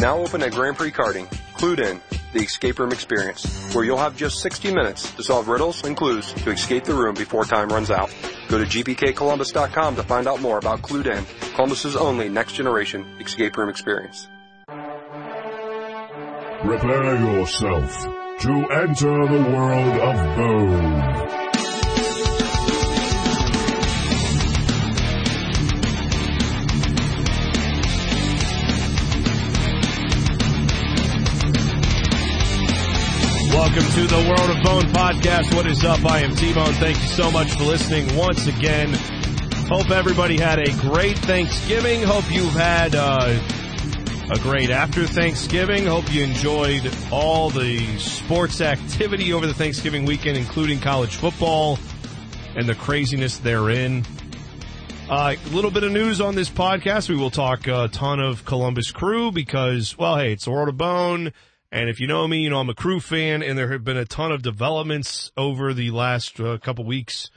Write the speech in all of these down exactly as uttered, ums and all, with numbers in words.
Now open at Grand Prix Karting, Clued In, the escape room experience, where you'll have just sixty minutes to solve riddles and clues to escape the room before time runs out. Go to g p k columbus dot com to find out more about Clued In, Columbus's only next-generation escape room experience. Prepare yourself to enter the world of bone. Welcome to the World of Bone podcast. What is up? I am T-Bone. Thank you so much for listening once again. Hope everybody had a great Thanksgiving. Hope you've had uh, a great after Thanksgiving. Hope you enjoyed all the sports activity over the Thanksgiving weekend, including college football and the craziness therein. A uh, little bit of news on this podcast. We will talk a ton of Columbus Crew because, well, hey, it's the World of Bone. And if you know me, you know I'm a Crew fan, and there have been a ton of developments over the last uh, couple weeks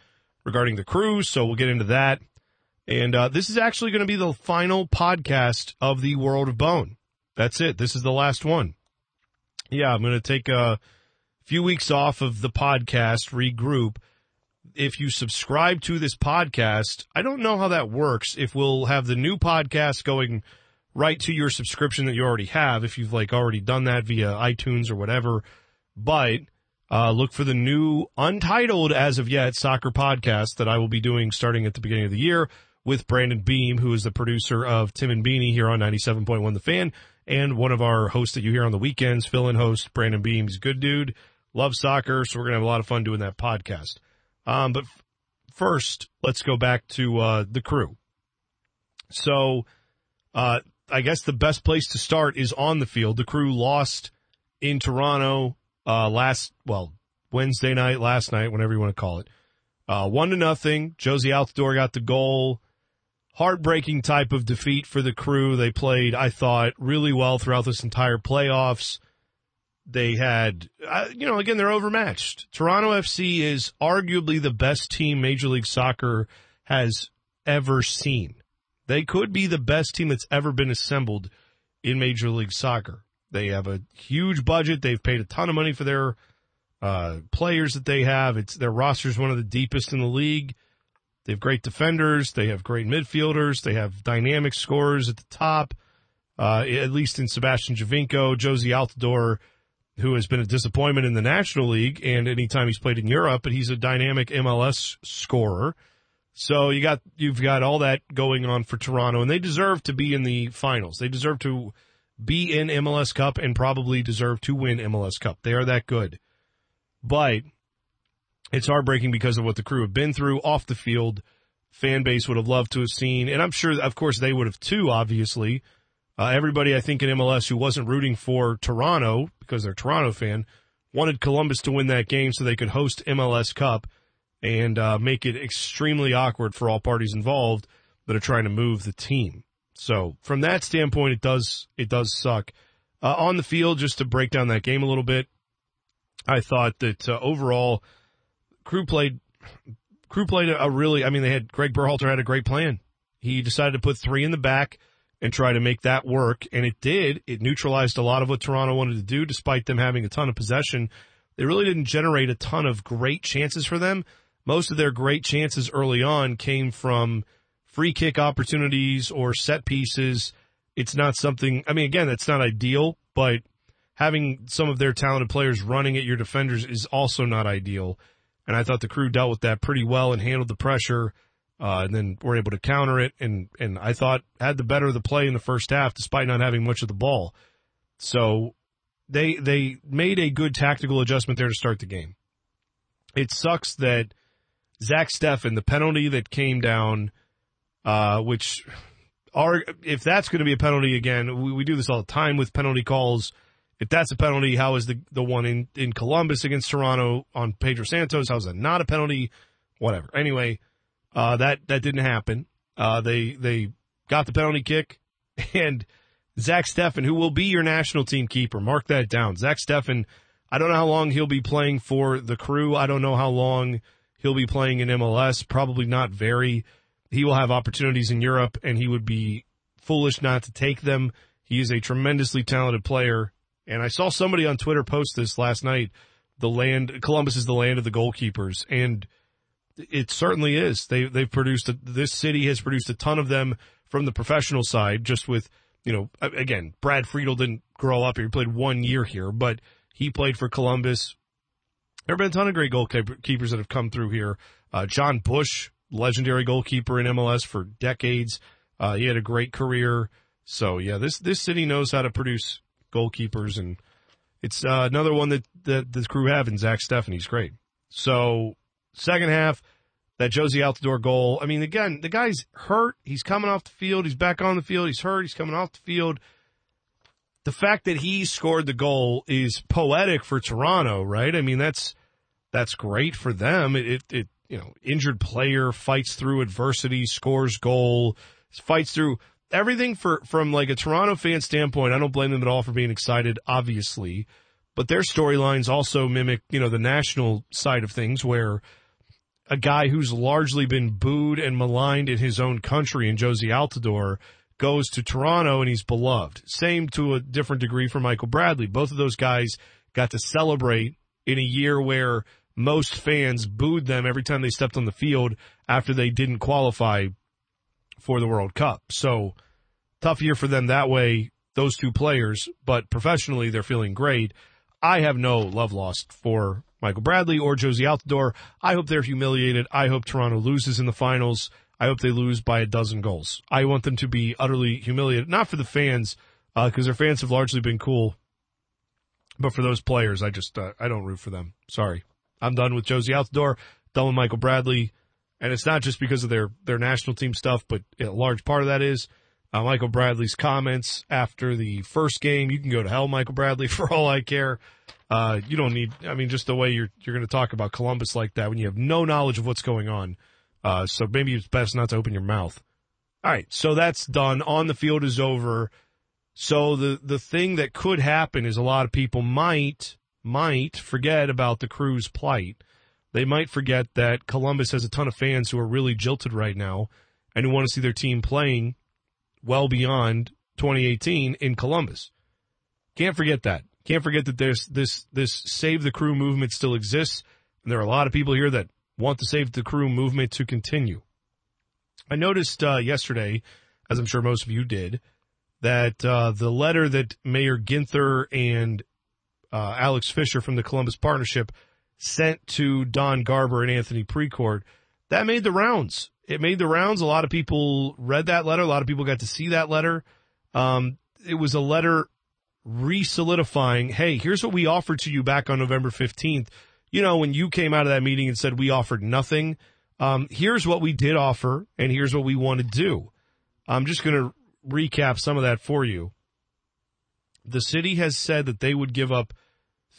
regarding the Crew, so we'll get into that. And uh this is actually going to be the final podcast of the World of Bone. That's it. This is the last one. Yeah, I'm going to take a few weeks off of the podcast, regroup. If you subscribe to this podcast, I don't know how that works, if we'll have the new podcast going right to your subscription that you already have, if you've like already done that via iTunes or whatever. But uh look for the new untitled as of yet soccer podcast that I will be doing starting at the beginning of the year with Brandon Beam, who is the producer of Tim and Beanie here on ninety-seven point one The Fan, and one of our hosts that you hear on the weekends, fill-in host Brandon Beam. He's a good dude, loves soccer, so we're gonna have a lot of fun doing that podcast. Um, but f- first, let's go back to uh the Crew. So, uh. I guess the best place to start is on the field. The Crew lost in Toronto uh last, well, Wednesday night, last night, whenever you want to call it. Uh one to nothing. Jozy Altidore got the goal. Heartbreaking type of defeat for the Crew. They played, I thought, really well throughout this entire playoffs. They had, uh, you know, again, they're overmatched. Toronto F C is arguably the best team Major League Soccer has ever seen. They could be the best team that's ever been assembled in Major League Soccer. They have a huge budget. They've paid a ton of money for their uh players that they have. It's their roster is one of the deepest in the league. They have great defenders. They have great midfielders. They have dynamic scorers at the top, uh at least in Sebastian Giovinco. Jozy Altidore, who has been a disappointment in the National League and anytime he's played in Europe, but he's a dynamic M L S scorer. So you got, you've got all that going on for Toronto, and they deserve to be in the finals. They deserve to be in M L S Cup and probably deserve to win M L S Cup. They are that good. But it's heartbreaking because of what the Crew have been through off the field. Fan base would have loved to have seen, and I'm sure, of course, they would have too, obviously. Uh, everybody, I think, in M L S who wasn't rooting for Toronto, because they're a Toronto fan, wanted Columbus to win that game so they could host M L S Cup and uh make it extremely awkward for all parties involved that are trying to move the team. So from that standpoint, it does it does suck. Uh on the field, just to break down that game a little bit, I thought that uh, overall, Crew played Crew played a, a really, I mean, they had, Greg Berhalter had a great plan. He decided to put three in the back and try to make that work, and it did. It neutralized a lot of what Toronto wanted to do, despite them having a ton of possession. They really didn't generate a ton of great chances for them. Most of their great chances early on came from free kick opportunities or set pieces. It's not something, I mean, again, that's not ideal, but having some of their talented players running at your defenders is also not ideal. And I thought the Crew dealt with that pretty well and handled the pressure, uh, and then were able to counter it. And, and I thought had the better of the play in the first half, despite not having much of the ball. So they, they made a good tactical adjustment there to start the game. It sucks that Zach Steffen, the penalty that came down, uh, which are, if that's going to be a penalty again, we, we do this all the time with penalty calls. If that's a penalty, how is the, the one in, in Columbus against Toronto on Pedro Santos? How is that not a penalty? Whatever. Anyway, uh, that, that didn't happen. Uh, they, they got the penalty kick, and Zach Steffen, who will be your national team keeper, mark that down. Zach Steffen, I don't know how long he'll be playing for the Crew. I don't know how long he'll be playing in M L S, probably not very. He will have opportunities in Europe, and he would be foolish not to take them. He is a tremendously talented player. And I saw somebody on Twitter post this last night. The land, Columbus is the land of the goalkeepers. And it certainly is. They, they've produced, a, this city has produced a ton of them from the professional side, just with, you know, again, Brad Friedel didn't grow up here. He played one year here, but he played for Columbus. There have been a ton of great goalkeepers that have come through here. Uh, John Bush, legendary goalkeeper in M L S for decades. Uh, he had a great career. So yeah, this, this city knows how to produce goalkeepers, and it's uh, another one that, that the Crew have in Zach Steffen. He's great. So second half, that Jozy Altidore goal. I mean, again, the guy's hurt. He's coming off the field. He's back on the field. He's hurt. He's coming off the field. The fact that he scored the goal is poetic for Toronto, right? I mean, that's, that's great for them. It, it, it you know, injured player fights through adversity, scores goal, fights through everything for, from like a Toronto fan standpoint. I don't blame them at all for being excited, obviously, but their storylines also mimic, you know, the national side of things, where a guy who's largely been booed and maligned in his own country, in Jozy Altidore, goes to Toronto and he's beloved. Same to a different degree for Michael Bradley. Both of those guys got to celebrate in a year where most fans booed them every time they stepped on the field after they didn't qualify for the World Cup. So tough year for them that way, those two players, but professionally they're feeling great. I have no love lost for Michael Bradley or Jozy Altidore. I hope they're humiliated. I hope Toronto loses in the finals. I hope they lose by a dozen goals. I want them to be utterly humiliated, not for the fans, uh, because their fans have largely been cool, but for those players, I just, uh, I don't root for them. Sorry. I'm done with Jozy Altidore, done with Michael Bradley, and it's not just because of their, their national team stuff, but a large part of that is uh, Michael Bradley's comments after the first game. You can go to hell, Michael Bradley, for all I care. Uh, you don't need, I mean, just the way you're, you're going to talk about Columbus like that when you have no knowledge of what's going on. Uh, so maybe it's best not to open your mouth. All right. So that's done. On the field is over. So the, the thing that could happen is a lot of people might, might forget about the Crew's plight. They might forget that Columbus has a ton of fans who are really jilted right now and who want to see their team playing well beyond twenty eighteen in Columbus. Can't forget that. Can't forget that there's this, this Save the Crew movement still exists. And there are a lot of people here that want the Save the Crew movement to continue. I noticed uh, yesterday, as I'm sure most of you did, that uh, the letter that Mayor Ginther and uh, Alex Fisher from the Columbus Partnership sent to Don Garber and Anthony Precourt, that made the rounds. It made the rounds. A lot of people read that letter. A lot of people got to see that letter. Um, it was a letter re-solidifying, hey, here's what we offered to you back on November fifteenth. You know, when you came out of that meeting and said we offered nothing, um, here's what we did offer, and here's what we want to do. I'm just going to recap some of that for you. The city has said that they would give up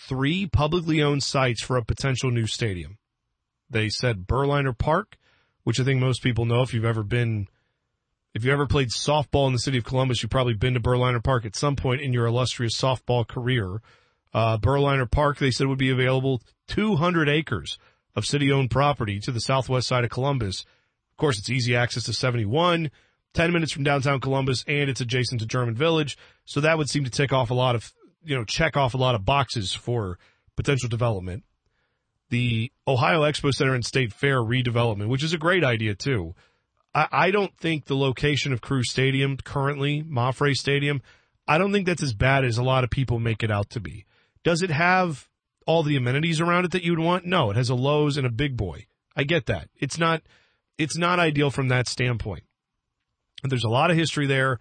three publicly owned sites for a potential new stadium. They said Berliner Park, which I think most people know if you've ever been, if you ever played softball in the city of Columbus, you've probably been to Berliner Park at some point in your illustrious softball career. Uh, Berliner Park, they said, would be available two hundred acres of city-owned property to the southwest side of Columbus. Of course, it's easy access to seventy-one, ten minutes from downtown Columbus, and it's adjacent to German Village. So that would seem to tick off a lot of, you know, check off a lot of boxes for potential development. The Ohio Expo Center and State Fair redevelopment, which is a great idea too. I, I don't think the location of Crew Stadium currently, MAPFRE Stadium, I don't think that's as bad as a lot of people make it out to be. Does it have all the amenities around it that you'd want? No, it has a Lowe's and a Big Boy. I get that. It's not, it's not ideal from that standpoint. And there's a lot of history there.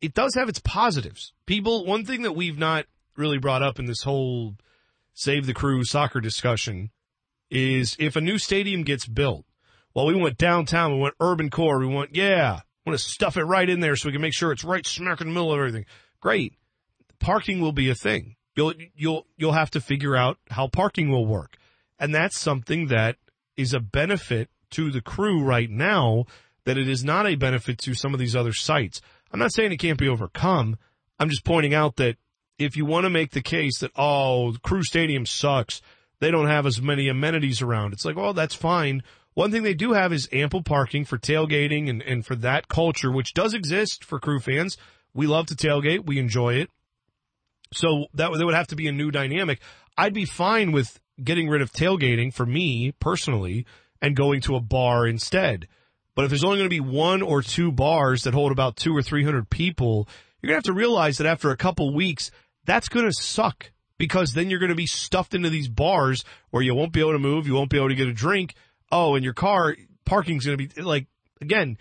It does have its positives. People, one thing that we've not really brought up in this whole Save the Crew soccer discussion is if a new stadium gets built, well, we want downtown, we want urban core, we want, yeah, we want to stuff it right in there so we can make sure it's right smack in the middle of everything. Great. Parking will be a thing. You'll, you'll, you'll have to figure out how parking will work. And that's something that is a benefit to the Crew right now, that it is not a benefit to some of these other sites. I'm not saying it can't be overcome. I'm just pointing out that if you want to make the case that, oh, Crew Stadium sucks, they don't have as many amenities around. It's like, well, that's fine. One thing they do have is ample parking for tailgating and, and for that culture, which does exist for Crew fans. We love to tailgate. We enjoy it. So that, that would have to be a new dynamic. I'd be fine with getting rid of tailgating for me personally and going to a bar instead. But if there's only going to be one or two bars that hold about two or three hundred people, you're going to have to realize that after a couple weeks, that's going to suck, because then you're going to be stuffed into these bars where you won't be able to move. You won't be able to get a drink. Oh, and your car parking's going to be like, again,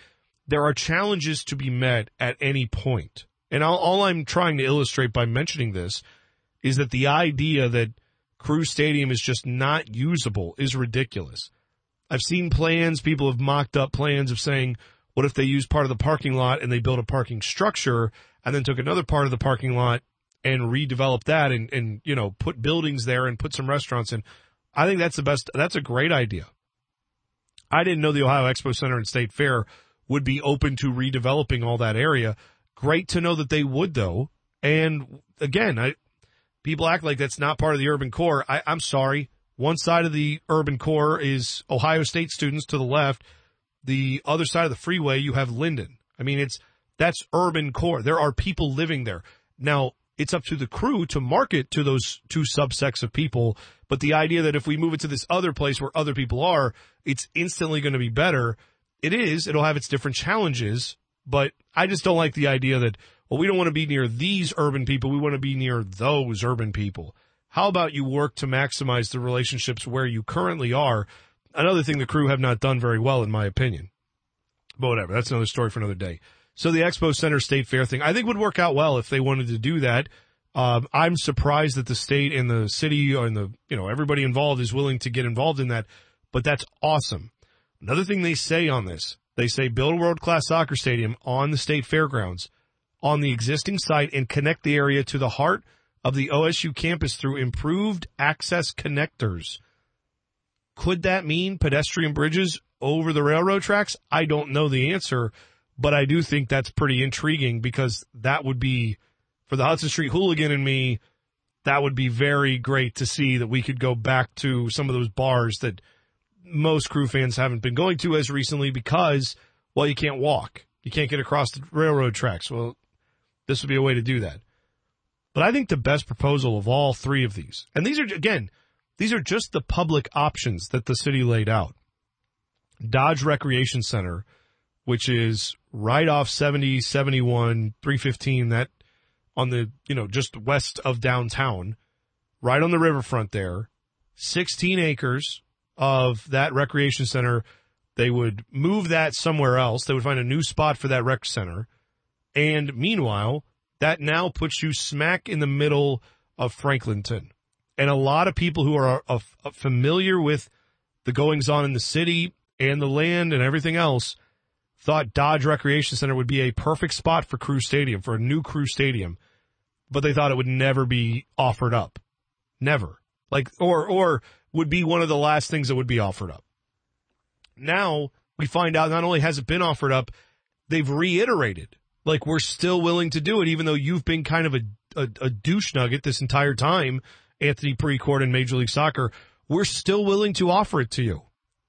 there are challenges to be met at any point. And all, all I'm trying to illustrate by mentioning this is that the idea that Crew Stadium is just not usable is ridiculous. I've seen plans, people have mocked up plans of saying, what if they use part of the parking lot and they build a parking structure and then took another part of the parking lot and redeveloped that and, and, you know, put buildings there and put some restaurants in. I think that's the best. That's a great idea. I didn't know the Ohio Expo Center and State Fair would be open to redeveloping all that area. Great to know that they would, though. And again, I, people act like that's not part of the urban core. I, I'm sorry. One side of the urban core is Ohio State students to the left. The other side of the freeway, you have Linden. I mean, it's, that's urban core. There are people living there. Now, it's up to the Crew to market to those two subsects of people. But the idea that if we move it to this other place where other people are, it's instantly going to be better. It is. It'll have its different challenges. But I just don't like the idea that, well, we don't want to be near these urban people. We want to be near those urban people. How about you work to maximize the relationships where you currently are? Another thing the Crew have not done very well, in my opinion. But whatever. That's another story for another day. So the Expo Center State Fair thing, I think, would work out well if they wanted to do that. Um, I'm surprised that the state and the city and the, you know, everybody involved is willing to get involved in that, but that's awesome. Another thing they say on this, they say build a world-class soccer stadium on the state fairgrounds on the existing site and connect the area to the heart of the O S U campus through improved access connectors. Could that mean pedestrian bridges over the railroad tracks? I don't know the answer. But I do think that's pretty intriguing, because that would be, for the Hudson Street hooligan in me, that would be very great to see, that we could go back to some of those bars that most Crew fans haven't been going to as recently because, well, you can't walk. You can't get across the railroad tracks. Well, this would be a way to do that. But I think the best proposal of all three of these, and these are, again, these are just the public options that the city laid out. Dodge Recreation Center, which is right off seventy, seventy-one, three fifteen, that on the, you know, just west of downtown, right on the riverfront there, sixteen acres of that recreation center. They would move that somewhere else. They would find a new spot for that rec center. And meanwhile, that now puts you smack in the middle of Franklinton. And a lot of people who are uh, familiar with the goings on in the city and the land and everything else thought Dodge Recreation Center would be a perfect spot for Crew Stadium, for a new Crew Stadium, but they thought it would never be offered up. Never. Like, or, or would be one of the last things that would be offered up. Now we find out not only has it been offered up, they've reiterated, like, we're still willing to do it, even though you've been kind of a, a, a douche nugget this entire time, Anthony Precourt and Major League Soccer. We're still willing to offer it to you.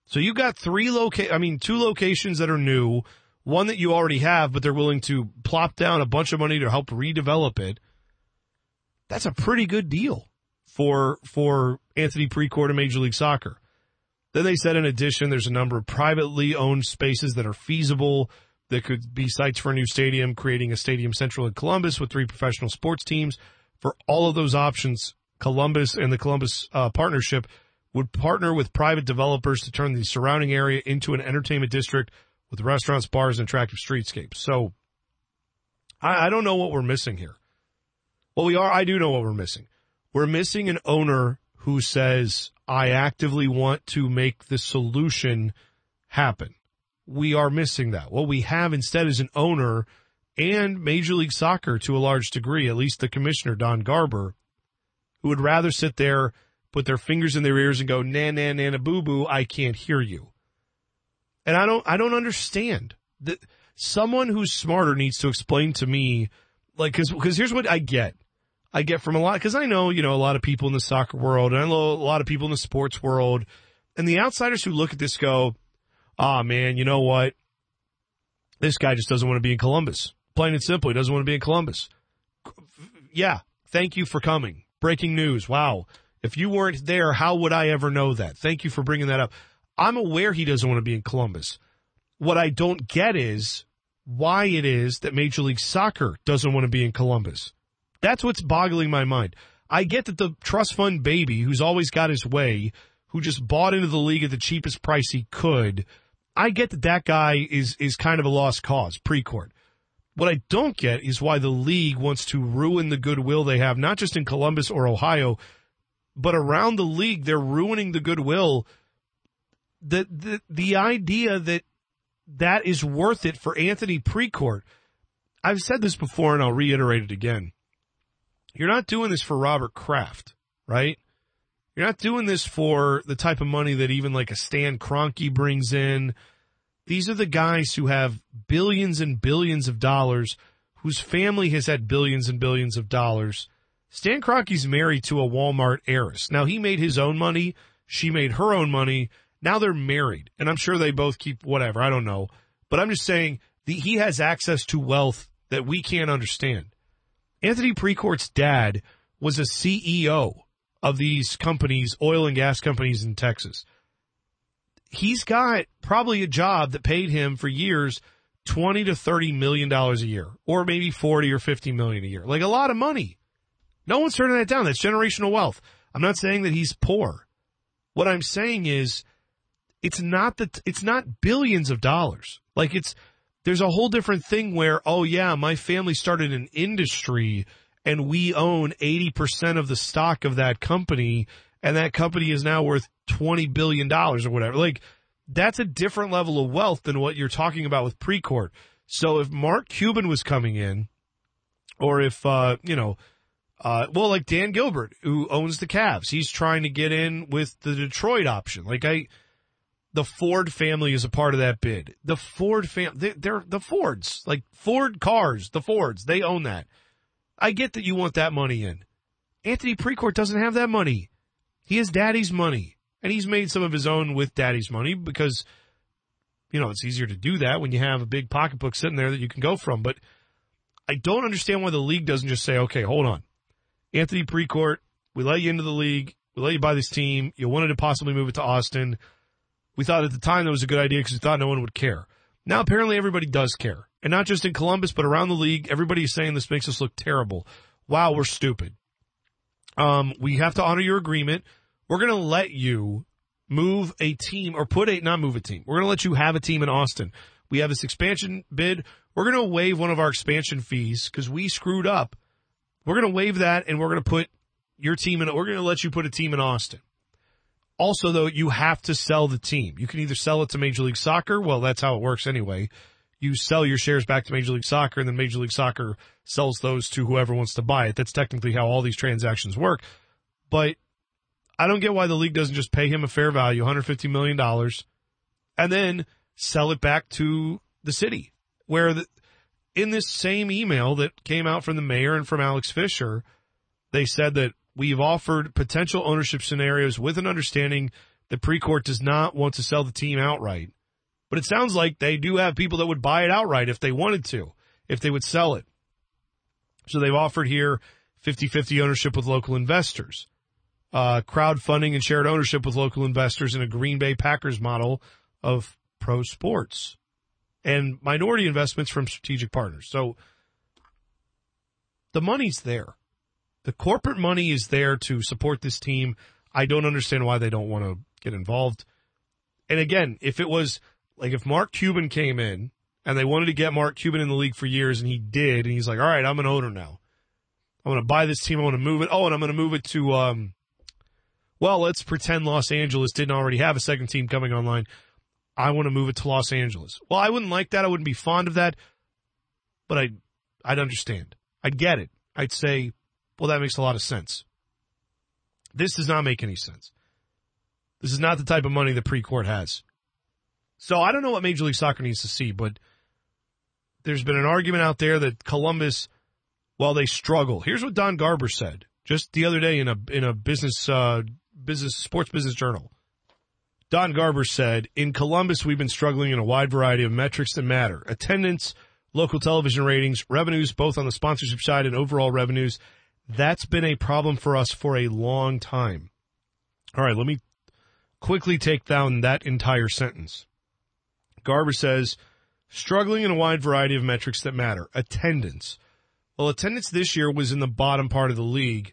So you've got three loca- I mean, two locations that are new, one that you already have, but they're willing to plop down a bunch of money to help redevelop it. That's a pretty good deal for, for Anthony Precourt and Major League Soccer. Then they said, in addition, there's a number of privately owned spaces that are feasible that could be sites for a new stadium, creating a stadium central in Columbus with three professional sports teams. For all of those options, Columbus and the Columbus uh, Partnership would partner with private developers to turn the surrounding area into an entertainment district with restaurants, bars, and attractive streetscapes. So I, I don't know what we're missing here. Well, we are. I do know what we're missing. We're missing an owner who says, I actively want to make the solution happen. We are missing that. What we have instead is an owner and Major League Soccer, to a large degree, at least the commissioner, Don Garber, who would rather sit there, put their fingers in their ears and go, na, na, na, na, boo, boo, I can't hear you. And I don't, I don't understand. The, someone who's smarter needs to explain to me, like, cause, cause here's what I get. I get from a lot, cause I know, you know, a lot of people in the soccer world, and I know a lot of people in the sports world, and the outsiders who look at this go, ah, man, you know what? This guy just doesn't want to be in Columbus. Plain and simple, he doesn't want to be in Columbus. Yeah, thank you for coming. Breaking news. Wow. If you weren't there, how would I ever know that? Thank you for bringing that up. I'm aware he doesn't want to be in Columbus. What I don't get is why it is that Major League Soccer doesn't want to be in Columbus. That's what's boggling my mind. I get that the trust fund baby, who's always got his way, who just bought into the league at the cheapest price he could, I get that that guy is is kind of a lost cause, Precourt. What I don't get is why the league wants to ruin the goodwill they have, not just in Columbus or Ohio, but around the league. They're ruining the goodwill. The the, the idea that that is worth it for Anthony Precourt. I've said this before, and I'll reiterate it again. You're not doing this for Robert Kraft, right? You're not doing this for the type of money that even like a Stan Kroenke brings in. These are the guys who have billions and billions of dollars, whose family has had billions and billions of dollars. Stan Kroenke's married to a Walmart heiress. Now, he made his own money. She made her own money. Now they're married, and I'm sure they both keep whatever. I don't know. But I'm just saying the, he has access to wealth that we can't understand. Anthony Precourt's dad was a C E O of these companies, oil and gas companies in Texas. He's got probably a job that paid him for years twenty to thirty million dollars a year, or maybe forty or fifty million dollars a year. Like a lot of money. No one's turning that down. That's generational wealth. I'm not saying that he's poor. What I'm saying is it's not that it's not billions of dollars. Like it's, there's a whole different thing where, oh yeah, my family started an industry and we own eighty percent of the stock of that company, and that company is now worth twenty billion dollars or whatever. Like, that's a different level of wealth than what you're talking about with Precourt. So if Mark Cuban was coming in, or if, uh, you know, uh, well, like Dan Gilbert, who owns the Cavs, he's trying to get in with the Detroit option. Like I, the Ford family is a part of that bid. The Ford fam, they, they're the Fords, like Ford cars, the Fords, they own that. I get that you want that money in. Anthony Precourt doesn't have that money. He has daddy's money, and he's made some of his own with daddy's money because, you know, it's easier to do that when you have a big pocketbook sitting there that you can go from. But I don't understand why the league doesn't just say, okay, hold on. Anthony Precourt, we let you into the league. We let you buy this team. You wanted to possibly move it to Austin. We thought at the time that was a good idea because we thought no one would care. Now apparently everybody does care. And not just in Columbus, but around the league, everybody's saying this makes us look terrible. Wow, we're stupid. Um, we have to honor your agreement. We're going to let you move a team or put a, not move a team. We're going to let you have a team in Austin. We have this expansion bid. We're going to waive one of our expansion fees because we screwed up. We're going to waive that, and we're going to put your team in, we're going to let you put a team in Austin. Also, though, you have to sell the team. You can either sell it to Major League Soccer. Well, that's how it works anyway. You sell your shares back to Major League Soccer, and then Major League Soccer sells those to whoever wants to buy it. That's technically how all these transactions work. But I don't get why the league doesn't just pay him a fair value, one hundred fifty million dollars, and then sell it back to the city. Where the, in this same email that came out from the mayor and from Alex Fisher, they said that we've offered potential ownership scenarios with an understanding that Precourt does not want to sell the team outright. But it sounds like they do have people that would buy it outright if they wanted to, if they would sell it. So they've offered here fifty-fifty ownership with local investors, uh, crowdfunding and shared ownership with local investors in a Green Bay Packers model of pro sports, and minority investments from strategic partners. So the money's there. The corporate money is there to support this team. I don't understand why they don't want to get involved. And again, if it was... Like if Mark Cuban came in and they wanted to get Mark Cuban in the league for years, and he did, and he's like, all right, I'm an owner now. I want to buy this team. I want to move it. Oh, and I'm going to move it to, um, well, let's pretend Los Angeles didn't already have a second team coming online. I want to move it to Los Angeles. Well, I wouldn't like that. I wouldn't be fond of that, but I, I'd understand. I'd get it. I'd say, well, that makes a lot of sense. This does not make any sense. This is not the type of money that Precourt has. So I don't know what Major League Soccer needs to see, but there's been an argument out there that Columbus, well, they struggle. Here's what Don Garber said just the other day in a in a business uh, business sports business journal. Don Garber said, in Columbus, we've been struggling in a wide variety of metrics that matter. Attendance, local television ratings, revenues, both on the sponsorship side and overall revenues. That's been a problem for us for a long time. All right, let me quickly take down that entire sentence. Garber says, struggling in a wide variety of metrics that matter. Attendance. Well, attendance this year was in the bottom part of the league.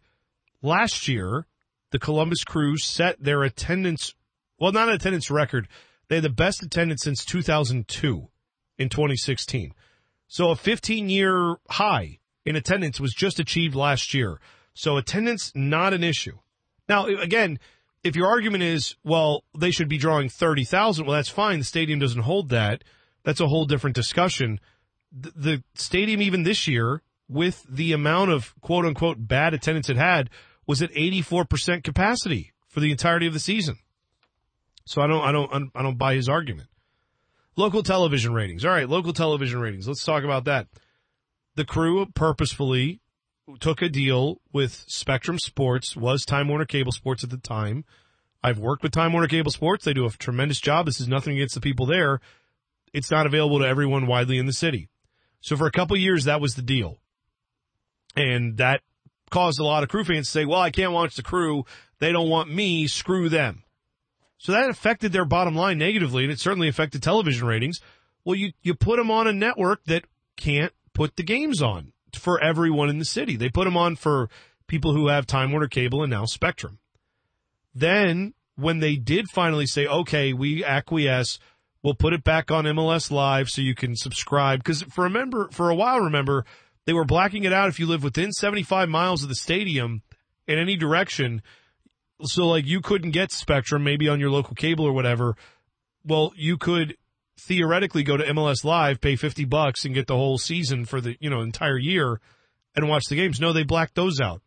Last year, the Columbus Crew set their attendance, well, not an attendance record. They had the best attendance since two thousand two in twenty sixteen. So a fifteen-year high in attendance was just achieved last year. So attendance, not an issue. Now, again, if your argument is, well, they should be drawing thirty thousand, well, that's fine. The stadium doesn't hold that. That's a whole different discussion. The stadium, even this year, with the amount of quote-unquote bad attendance it had, was at eighty-four percent capacity for the entirety of the season. So I don't, I don't, I don't buy his argument. Local television ratings. All right, local television ratings. Let's talk about that. The Crew purposefully took a deal with Spectrum Sports, was Time Warner Cable Sports at the time. I've worked with Time Warner Cable Sports. They do a tremendous job. This is nothing against the people there. It's not available to everyone widely in the city. So for a couple of years, that was the deal. And that caused a lot of Crew fans to say, well, I can't watch the Crew. They don't want me. Screw them. So that affected their bottom line negatively, and it certainly affected television ratings. Well, you, you put them on a network that can't put the games on for everyone in the city. They put them on for people who have Time Warner Cable and now Spectrum. Then when they did finally say, okay, we acquiesce, we'll put it back on M L S Live so you can subscribe. Because for, remember, for a while, remember, they were blacking it out if you live within seventy-five miles of the stadium in any direction. So, like, you couldn't get Spectrum maybe on your local cable or whatever. Well, you could theoretically go to M L S Live, pay fifty bucks, and get the whole season for the, you know, entire year and watch the games. No, they blacked those out.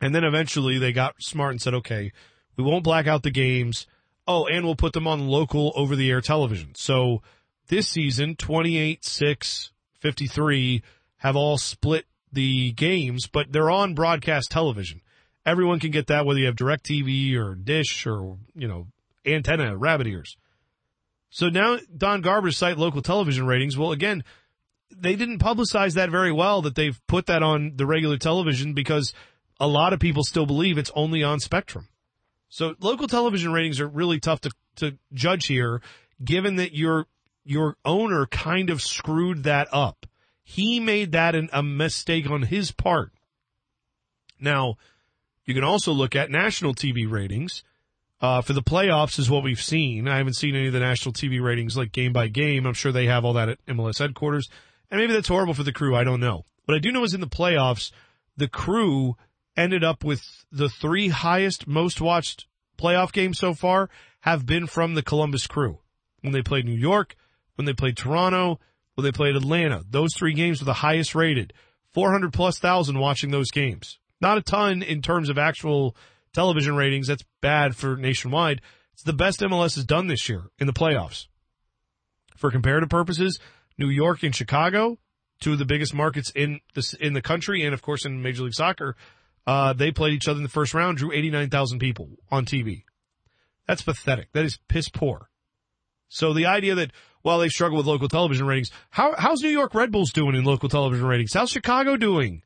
And then eventually they got smart and said, okay, we won't black out the games. Oh, and we'll put them on local over-the-air television. So this season, twenty-eight, six, fifty-three have all split the games, but they're on broadcast television. Everyone can get that, whether you have DirecTV or Dish or, you know, antenna, rabbit ears. So now Don Garber's site, local television ratings. Well, again, they didn't publicize that very well, that they've put that on the regular television, because a lot of people still believe it's only on Spectrum. So local television ratings are really tough to, to judge here, given that your your owner kind of screwed that up. He made that an, a mistake on his part. Now, you can also look at national T V ratings. Uh, for the playoffs is what we've seen. I haven't seen any of the national T V ratings like game by game. I'm sure they have all that at M L S headquarters. And maybe that's horrible for the Crew. I don't know. What I do know is in the playoffs, the Crew ended up with the three highest most watched playoff games so far have been from the Columbus Crew. When they played New York, when they played Toronto, when they played Atlanta, those three games were the highest rated. four hundred plus thousand watching those games. Not a ton in terms of actual television ratings. That's bad for nationwide. It's the best M L S has done this year in the playoffs. For comparative purposes, New York and Chicago, two of the biggest markets in the, in the country and, of course, in Major League Soccer, uh, they played each other in the first round, drew eighty-nine thousand people on T V. That's pathetic. That is piss poor. So the idea that, well, they struggle with local television ratings, how, how's New York Red Bulls doing in local television ratings? How's Chicago doing?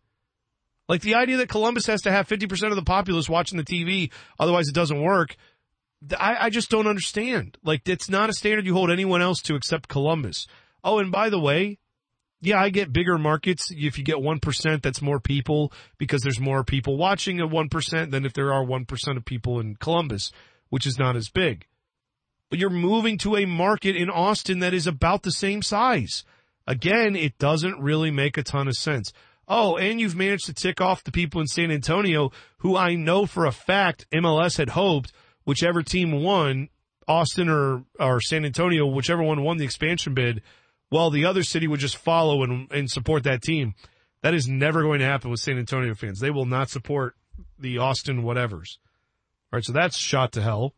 Like, the idea that Columbus has to have fifty percent of the populace watching the T V, otherwise it doesn't work, I, I just don't understand. Like, it's not a standard you hold anyone else to except Columbus. Oh, and by the way, yeah, I get bigger markets. If you get one percent, that's more people because there's more people watching at one percent than if there are one percent of people in Columbus, which is not as big. But you're moving to a market in Austin that is about the same size. Again, it doesn't really make a ton of sense. Oh, and you've managed to tick off the people in San Antonio who I know for a fact M L S had hoped whichever team won, Austin or, or San Antonio, whichever one won the expansion bid, well, the other city would just follow and, and support that team. That is never going to happen with San Antonio fans. They will not support the Austin whatevers. All right, so that's shot to hell.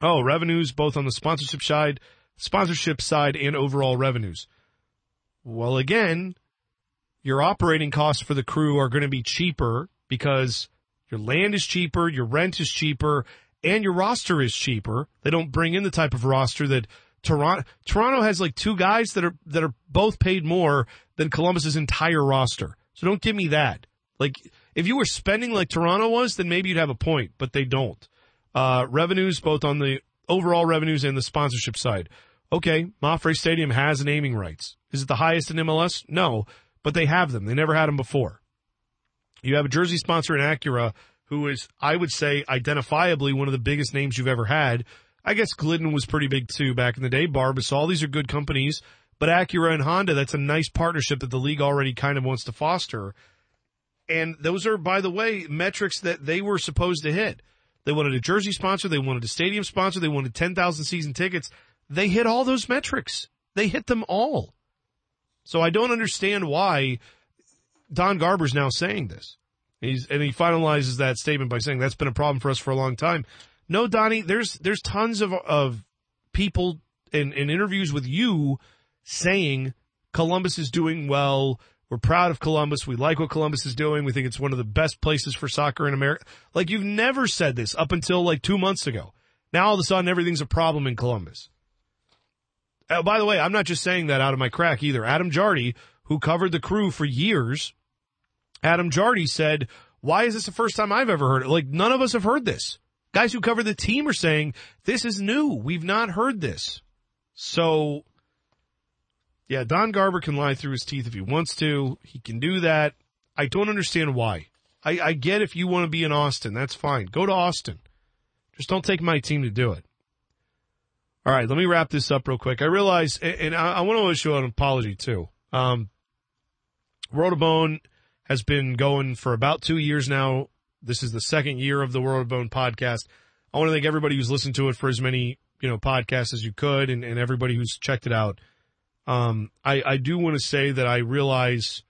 Oh, revenues both on the sponsorship side, sponsorship side and overall revenues. Well, again, your operating costs for the Crew are going to be cheaper because your land is cheaper, your rent is cheaper, and your roster is cheaper. They don't bring in the type of roster that Toronto Toronto has like two guys that are that are both paid more than Columbus's entire roster. So don't give me that. Like, if you were spending like Toronto was, then maybe you'd have a point, but they don't. Uh, revenues, both on the overall revenues and the sponsorship side. Okay, MAPFRE Stadium has naming rights. Is it the highest in M L S? No, but they have them. They never had them before. You have a jersey sponsor in Acura who is, I would say, identifiably one of the biggest names you've ever had. I guess Glidden was pretty big too back in the day. Barbasol, these are good companies. But Acura and Honda, that's a nice partnership that the league already kind of wants to foster. And those are, by the way, metrics that they were supposed to hit. They wanted a jersey sponsor. They wanted a stadium sponsor. They wanted ten thousand season tickets. They hit all those metrics. They hit them all. So I don't understand why Don Garber's now saying this. He's, and he finalizes that statement by saying that's been a problem for us for a long time. No, Donnie, there's there's tons of of people in, in interviews with you saying Columbus is doing well. We're proud of Columbus. We like what Columbus is doing. We think it's one of the best places for soccer in America. Like, you've never said this up until like two months ago. Now all of a sudden everything's a problem in Columbus. Oh, by the way, I'm not just saying that out of my crack either. Adam Jardy, who covered the Crew for years, Adam Jardy said, why is this the first time I've ever heard it? Like, none of us have heard this. Guys who cover the team are saying, this is new. We've not heard this. So, yeah, Don Garber can lie through his teeth if he wants to. He can do that. I don't understand why. I, I get if you want to be in Austin. That's fine. Go to Austin. Just don't take my team to do it. All right, let me wrap this up real quick. I realize, and I want to issue an apology too. Um, World of Bone has been going for about two years now. This is the second year of the World of Bone podcast. I want to thank everybody who's listened to it for as many, you know, podcasts as you could, and, and everybody who's checked it out. Um, I, I do want to say that I realize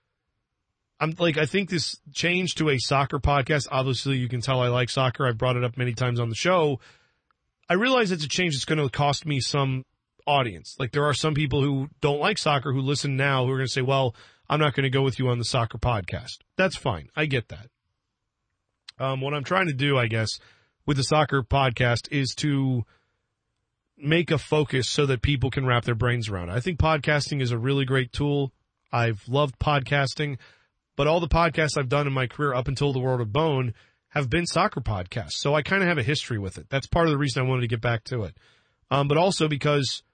I'm like, I think this change to a soccer podcast, obviously you can tell I like soccer. I've brought it up many times on the show. I realize it's a change that's going to cost me some audience. Like, there are some people who don't like soccer who listen now who are going to say, well, I'm not going to go with you on the soccer podcast. That's fine. I get that. Um, what I'm trying to do, I guess, with the soccer podcast is to make a focus so that people can wrap their brains around it. I think podcasting is a really great tool. I've loved podcasting, but all the podcasts I've done in my career up until the World of Bone have been soccer podcasts. So I kind of have a history with it. That's part of the reason I wanted to get back to it. Um, but also because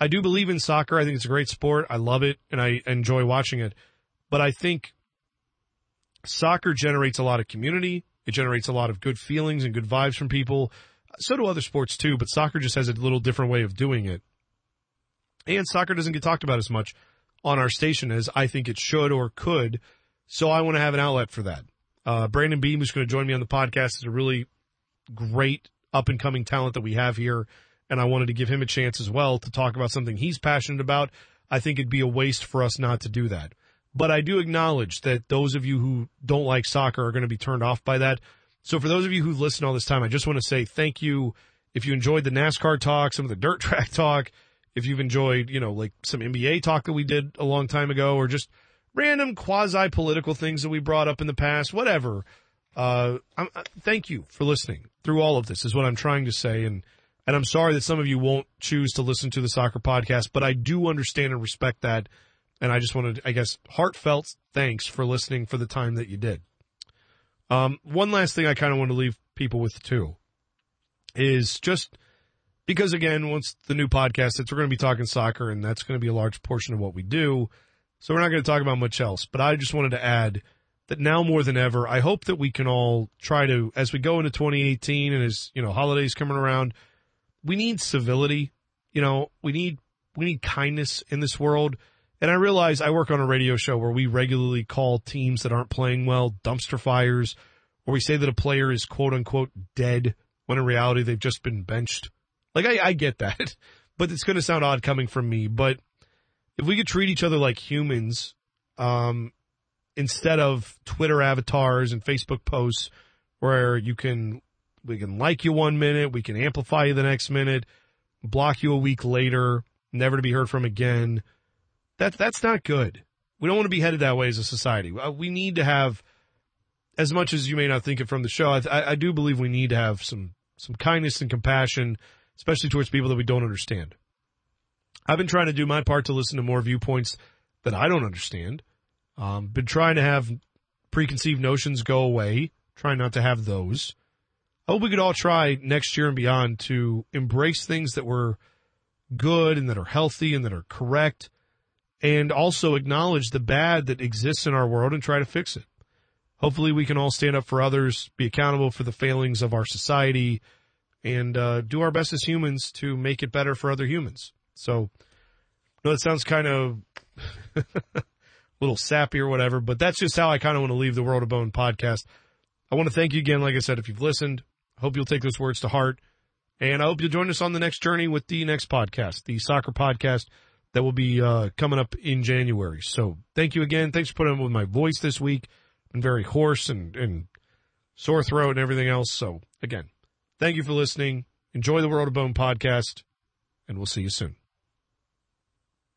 I do believe in soccer. I think it's a great sport. I love it and I enjoy watching it. But I think soccer generates a lot of community. It generates a lot of good feelings and good vibes from people. So do other sports too, but soccer just has a little different way of doing it. And soccer doesn't get talked about as much on our station as I think it should or could. So I want to have an outlet for that. Uh, Brandon Beam, who's going to join me on the podcast, is a really great up-and-coming talent that we have here, and I wanted to give him a chance as well to talk about something he's passionate about. I think it'd be a waste for us not to do that. But I do acknowledge that those of you who don't like soccer are going to be turned off by that. So for those of you who listen all this time, I just want to say thank you. If you enjoyed the NASCAR talk, some of the dirt track talk, if you've enjoyed, you know, like some N B A talk that we did a long time ago, or just random quasi-political things that we brought up in the past, whatever. Uh, I'm, I, thank you for listening through all of this is what I'm trying to say. And, and I'm sorry that some of you won't choose to listen to the soccer podcast, but I do understand and respect that. And I just wanted, I guess, heartfelt thanks for listening for the time that you did. Um, one last thing I kind of want to leave people with too is just because, again, once the new podcast hits, we're going to be talking soccer, and that's going to be a large portion of what we do. So we're not going to talk about much else, but I just wanted to add that now more than ever, I hope that we can all try to, as we go into twenty eighteen and as, you know, holidays coming around, we need civility. You know, we need, we need kindness in this world. And I realize I work on a radio show where we regularly call teams that aren't playing well dumpster fires, or we say that a player is quote unquote dead when in reality they've just been benched. Like, I, I get that, but it's going to sound odd coming from me, but if we could treat each other like humans, um, instead of Twitter avatars and Facebook posts where you can, we can like you one minute, we can amplify you the next minute, block you a week later, never to be heard from again. That, that's not good. We don't want to be headed that way as a society. We need to have, as much as you may not think it from the show, I, I do believe we need to have some, some kindness and compassion, especially towards people that we don't understand. I've been trying to do my part to listen to more viewpoints that I don't understand. Um, been trying to have preconceived notions go away, trying not to have those. I hope we could all try next year and beyond to embrace things that were good and that are healthy and that are correct, and also acknowledge the bad that exists in our world and try to fix it. Hopefully we can all stand up for others, be accountable for the failings of our society, and uh, do our best as humans to make it better for other humans. So, no, that sounds kind of a little sappy or whatever, but that's just how I kind of want to leave the World of Bone podcast. I want to thank you again, like I said, if you've listened. I hope you'll take those words to heart, and I hope you'll join us on the next journey with the next podcast, the soccer podcast that will be uh, coming up in January. So thank you again. Thanks for putting up with my voice this week. I've been very hoarse and, and sore throat and everything else. So, again, thank you for listening. Enjoy the World of Bone podcast, and we'll see you soon.